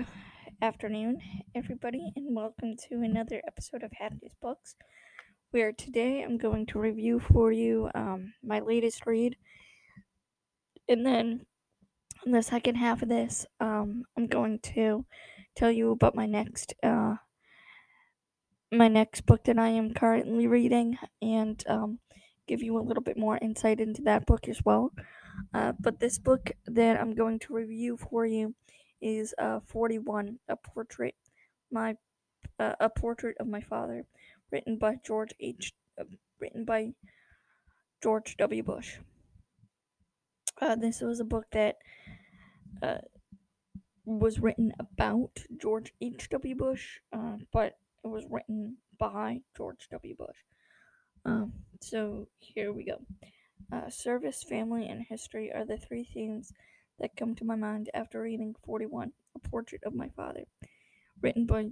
Good afternoon, everybody, and welcome to another episode of Hadley's Books, where today I'm going to review for you my latest read, and then in the second half of this, I'm going to tell you about my next book that I am currently reading, and give you a little bit more insight into that book as well. But this book that I'm going to review for you is 41, a portrait of my father, written by George W. Bush. This was a book that was written about George H. W. Bush, but it was written by George W. Bush. So here we go. Service, family, and history are the three themes that come to my mind after reading 41, a portrait of my father, written by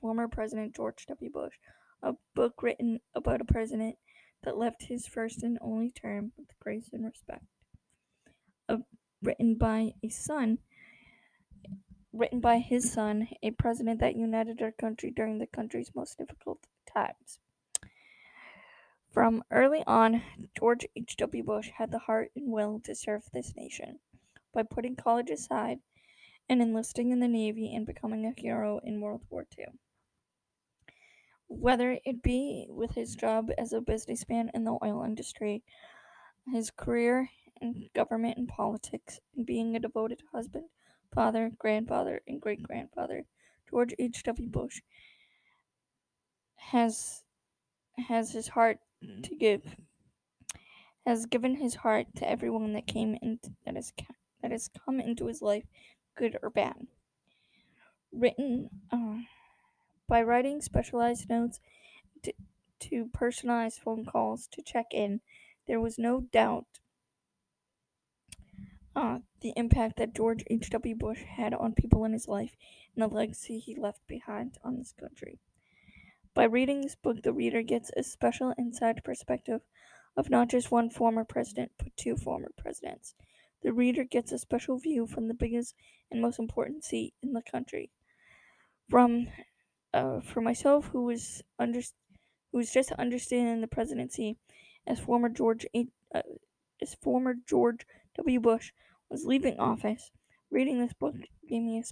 former President George W. Bush, a book written about a president that left his first and only term with grace and respect, written by his son, a president that united our country during the country's most difficult times. From early on, George H. W. Bush had the heart and will to serve this nation. By putting college aside and enlisting in the Navy and becoming a hero in World War II. Whether it be with his job as a businessman in the oil industry, his career in government and politics, and being a devoted husband, father, grandfather, and great-grandfather, George H. W. Bush has given his heart to everyone that has come into his life, good or bad. By writing specialized notes to personalized phone calls to check in, there was no doubt the impact that George H. W. Bush had on people in his life and the legacy he left behind on this country. By reading this book, the reader gets a special inside perspective of not just one former president, but two former presidents. The reader gets a special view from the biggest and most important seat in the country. For myself, who was just understanding the presidency, as former George W. Bush was leaving office, reading this book gave me a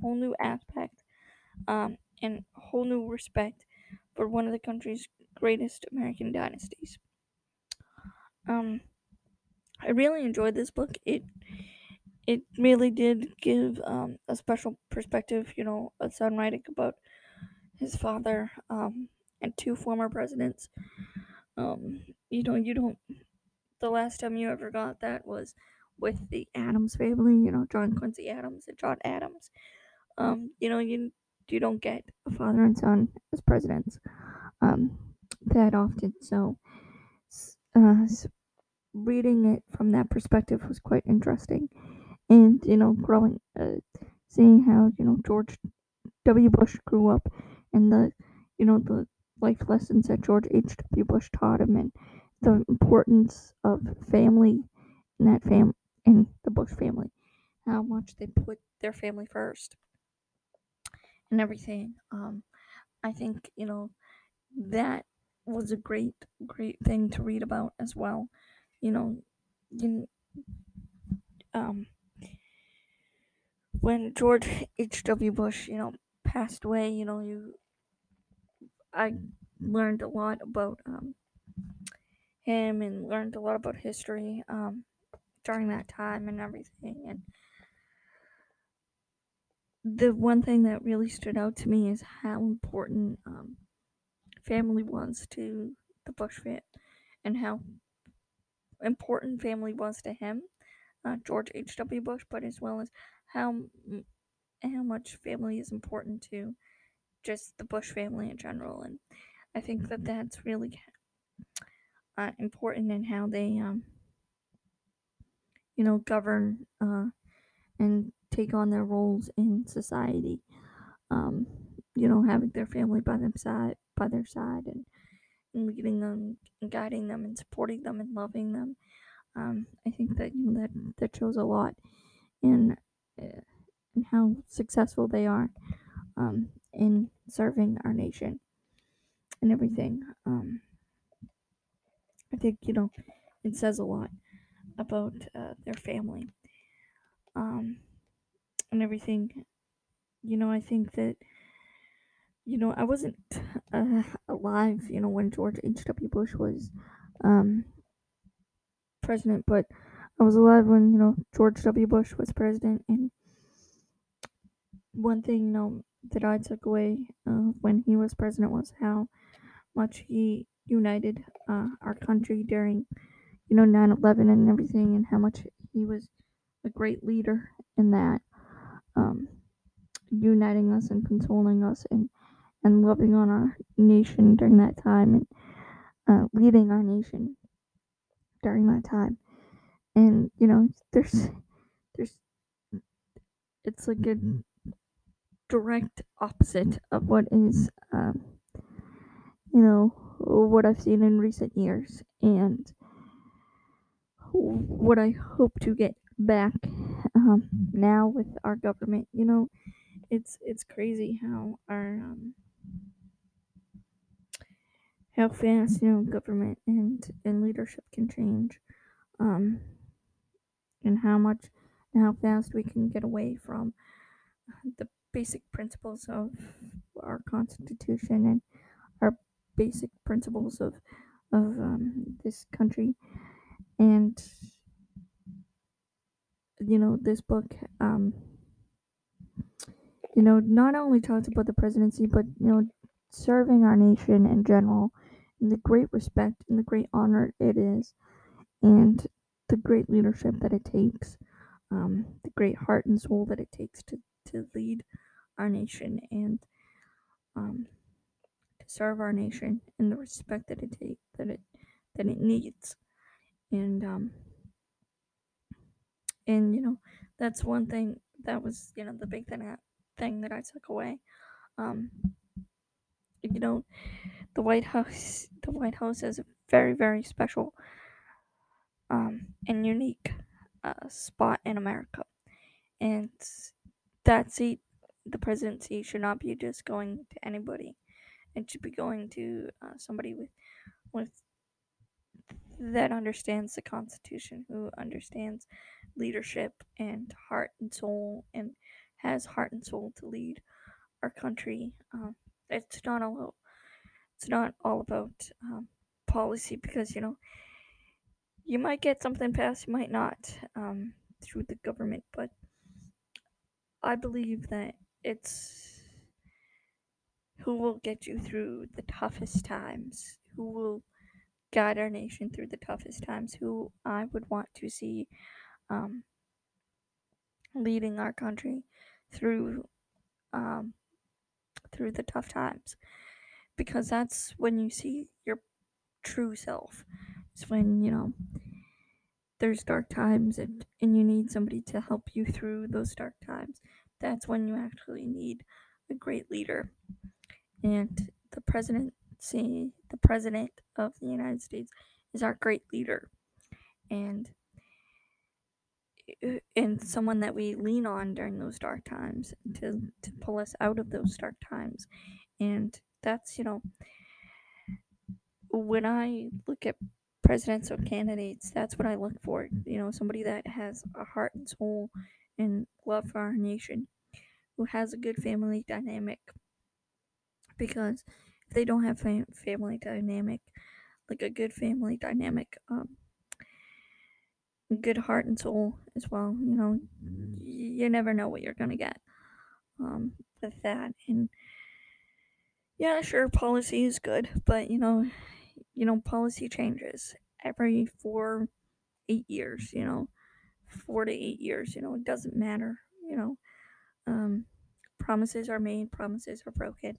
whole new aspect, and a whole new respect for one of the country's greatest American dynasties. I really enjoyed this book. It really did give a special perspective, a son writing about his father and two former presidents. The last time you ever got that was with the Addams family, John Quincy Adams and John Adams. You don't get a father and son as presidents that often, so reading it from that perspective was quite interesting. And seeing how George W. Bush grew up, and the life lessons that George H. W. Bush taught him, and the importance of family and the Bush family, how much they put their family first. And everything. I think that was a great thing to read about as well. When George H.W. Bush passed away, I learned a lot about him and learned a lot about history during that time and everything. And the one thing that really stood out to me is how important family was to the Bush family, and how important family was to him, George H.W. Bush, but as well as how much family is important to just the Bush family in general. And I think that that's really important in how they, govern and take on their roles in society, having their family by their side, and leading them and guiding them and supporting them and loving them. I think that that shows a lot, and and how successful they are in serving our nation and everything. I think, you know, it says a lot about their family and everything. You know, I think that, you know, I wasn't alive, you know, when George H. W. Bush was president, but I was alive when, you know, George W. Bush was president. And one thing, you know, that I took away when he was president was how much he united our country during, you know, 9/11 and everything, and how much he was a great leader in that, uniting us and consoling us and loving on our nation during that time, and leading our nation during that time. And, you know, there's it's like a direct opposite of what is, you know, what I've seen in recent years, and what I hope to get back now with our government. You know, it's crazy how our how fast, you know, government and leadership can change, and how much and how fast we can get away from the basic principles of our Constitution and our basic principles of this country. And, you know, this book, you know, not only talks about the presidency, but, you know, serving our nation in general, and the great respect and the great honor it is, and the great leadership that it takes, the great heart and soul that it takes to lead our nation, and to serve our nation, and the respect that it takes, that it needs. And you know, that's one thing that was, you know, the big thing that I took away. You know, the White House is a very, very special and unique spot in America, and that seat, the presidency, should not be just going to anybody. It should be going to somebody with that understands the Constitution, who understands leadership and heart and soul, and has heart and soul to lead our country. It's not all about policy, because, you know, you might get something passed, you might not, through the government. But I believe that it's who will get you through the toughest times, who will guide our nation through the toughest times, who I would want to see leading our country through the tough times, because that's when you see your true self. It's when, you know, there's dark times, and you need somebody to help you through those dark times. That's when you actually need a great leader. And the president of the United States is our great leader, and someone that we lean on during those dark times to pull us out of those dark times. And that's, you know, when I look at presidential candidates, that's what I look for. You know, somebody that has a heart and soul and love for our nation, who has a good family dynamic, because if they don't have family dynamic, like a good family dynamic, good heart and soul as well, you know, you never know what you're gonna get with that. And yeah, sure, policy is good, but you know, policy changes every 4 to 8 years, you know, 4 to 8 years, you know, it doesn't matter, you know, promises are made, promises are broken.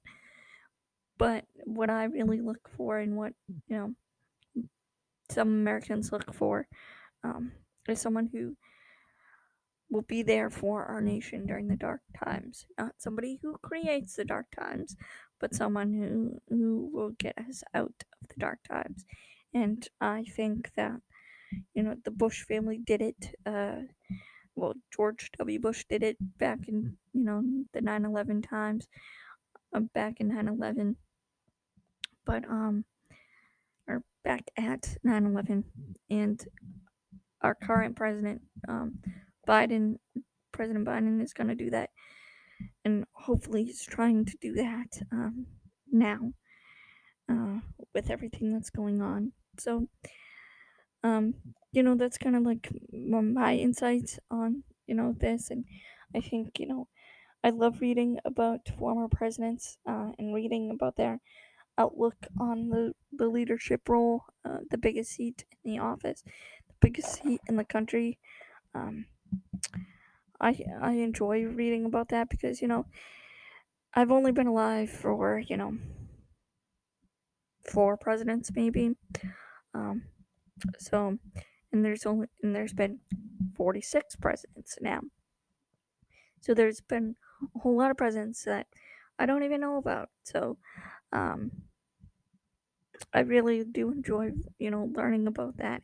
But what I really look for, and what, you know, some Americans look for, is someone who will be there for our nation during the dark times. Not somebody who creates the dark times, but someone who will get us out of the dark times. And I think that, you know, the Bush family did it. well, George W. Bush did it back in, the 9/11 times, back in 9/11, but, or back at 9/11, and our current president, President Biden is going to do that, and hopefully he's trying to do that, now, with everything that's going on, so, that's kind of like my insights on, this. And I think, I love reading about former presidents and reading about their outlook on the leadership role, the biggest seat in the office, the biggest seat in the country. I enjoy reading about that because, I've only been alive for, 4 presidents maybe. So, there's been 46 presidents now. So there's been a whole lot of presidents that I don't even know about. So, I really do enjoy, learning about that,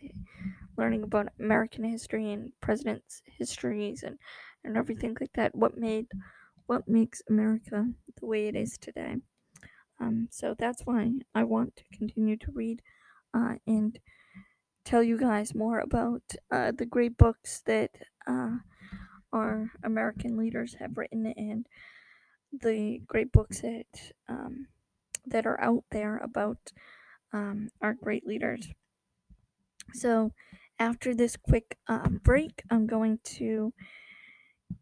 learning about American history and presidents' histories and everything like that. What makes America the way it is today? So that's why I want to continue to read, and tell you guys more about the great books that our American leaders have written, and the great books that that are out there about our great leaders. So after this quick break, I'm going to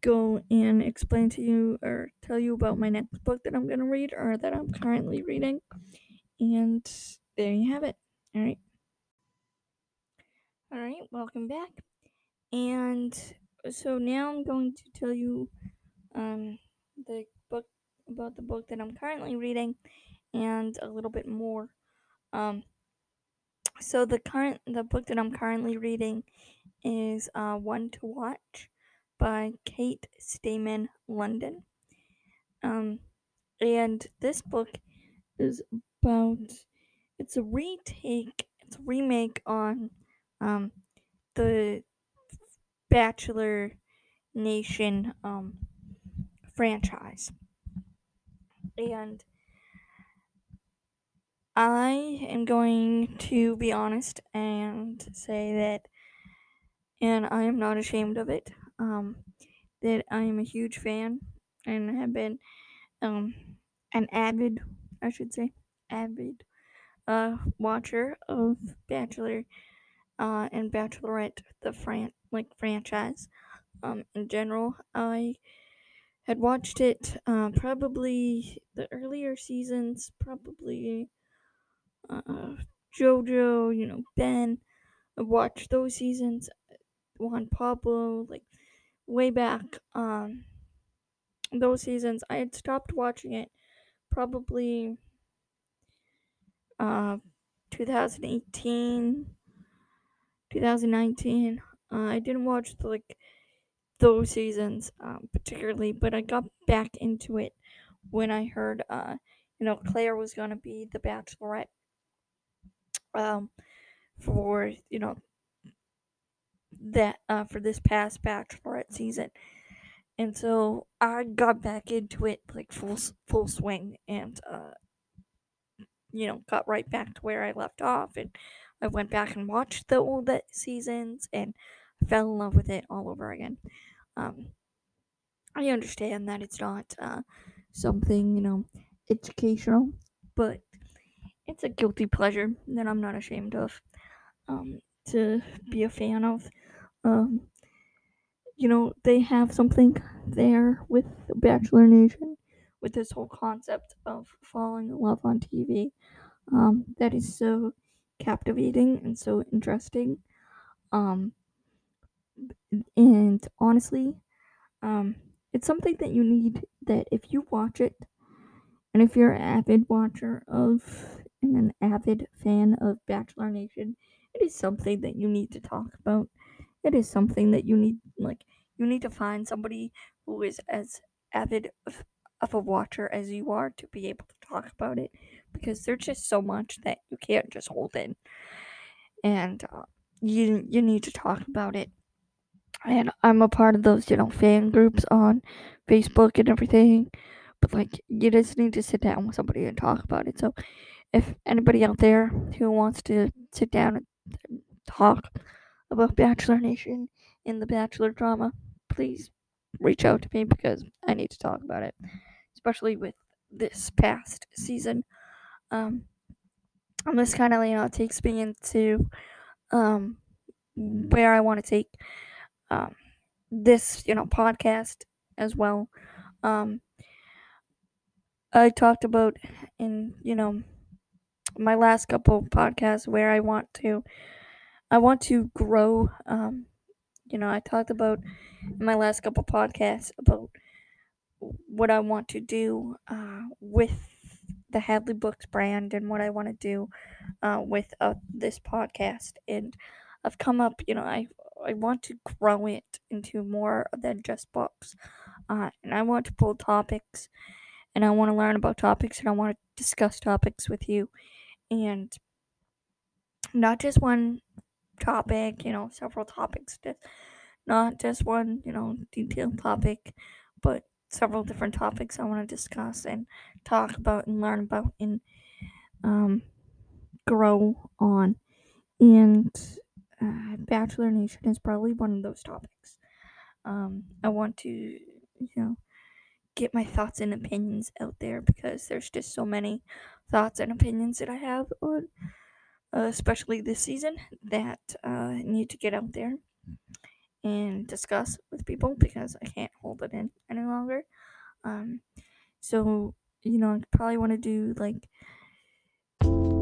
go and explain to you or tell you about my next book that I'm going to read, or that I'm currently reading. And there you have it. All right, welcome back. And so now I'm going to tell you the book that I'm currently reading, and a little bit more. So the book that I'm currently reading is One to Watch by Kate Stayman London. And this book is about, it's a remake on the Bachelor Nation franchise, and I am going to be honest and say that, and I am not ashamed of it, that I am a huge fan, and have been an avid watcher of Bachelor and Bachelorette, the franchise, in general. I had watched it probably the earlier seasons, probably JoJo, Ben. I watched those seasons, Juan Pablo, like way back. Those seasons, I had stopped watching it probably 2018. 2019. I didn't watch those seasons particularly, but I got back into it when I heard Claire was gonna be the Bachelorette for that for this past Bachelorette season, and so I got back into it like full swing, and got right back to where I left off, and I went back and watched all the seasons, and I fell in love with it all over again. I understand that it's not something, educational, but it's a guilty pleasure that I'm not ashamed of, to be a fan of. They have something there with the Bachelor Nation, with this whole concept of falling in love on TV, that is so captivating and so interesting, and honestly, it's something that you need, that if you watch it, and if you're an avid watcher of and an avid fan of Bachelor Nation, it is something that you need to talk about. It is something that you need, you need to find somebody who is as avid of a watcher as you are to be able to talk about it, because there's just so much that you can't just hold in, and you need to talk about it. And I'm a part of those, fan groups on Facebook and everything. But, you just need to sit down with somebody and talk about it. So, if anybody out there who wants to sit down and talk about Bachelor Nation and the Bachelor drama, please reach out to me because I need to talk about it. Especially with this past season. And this kind of, takes me into where I want to take this, podcast as well. I talked about in, my last couple podcasts where I want to grow. I talked about in my last couple podcasts about what I want to do with the Hadley Books brand and what I want to do with this podcast. And I've come up, I want to grow it into more than just books. And I want to pull topics. And I want to learn about topics, and I want to discuss topics with you. And not just one topic, several topics. Not just one, detailed topic, but several different topics I want to discuss and talk about and learn about and grow on. And Bachelor Nation is probably one of those topics. I want to, get my thoughts and opinions out there because there's just so many thoughts and opinions that I have on, especially this season, that need to get out there and discuss with people because I can't hold it in any longer. So, I probably want to do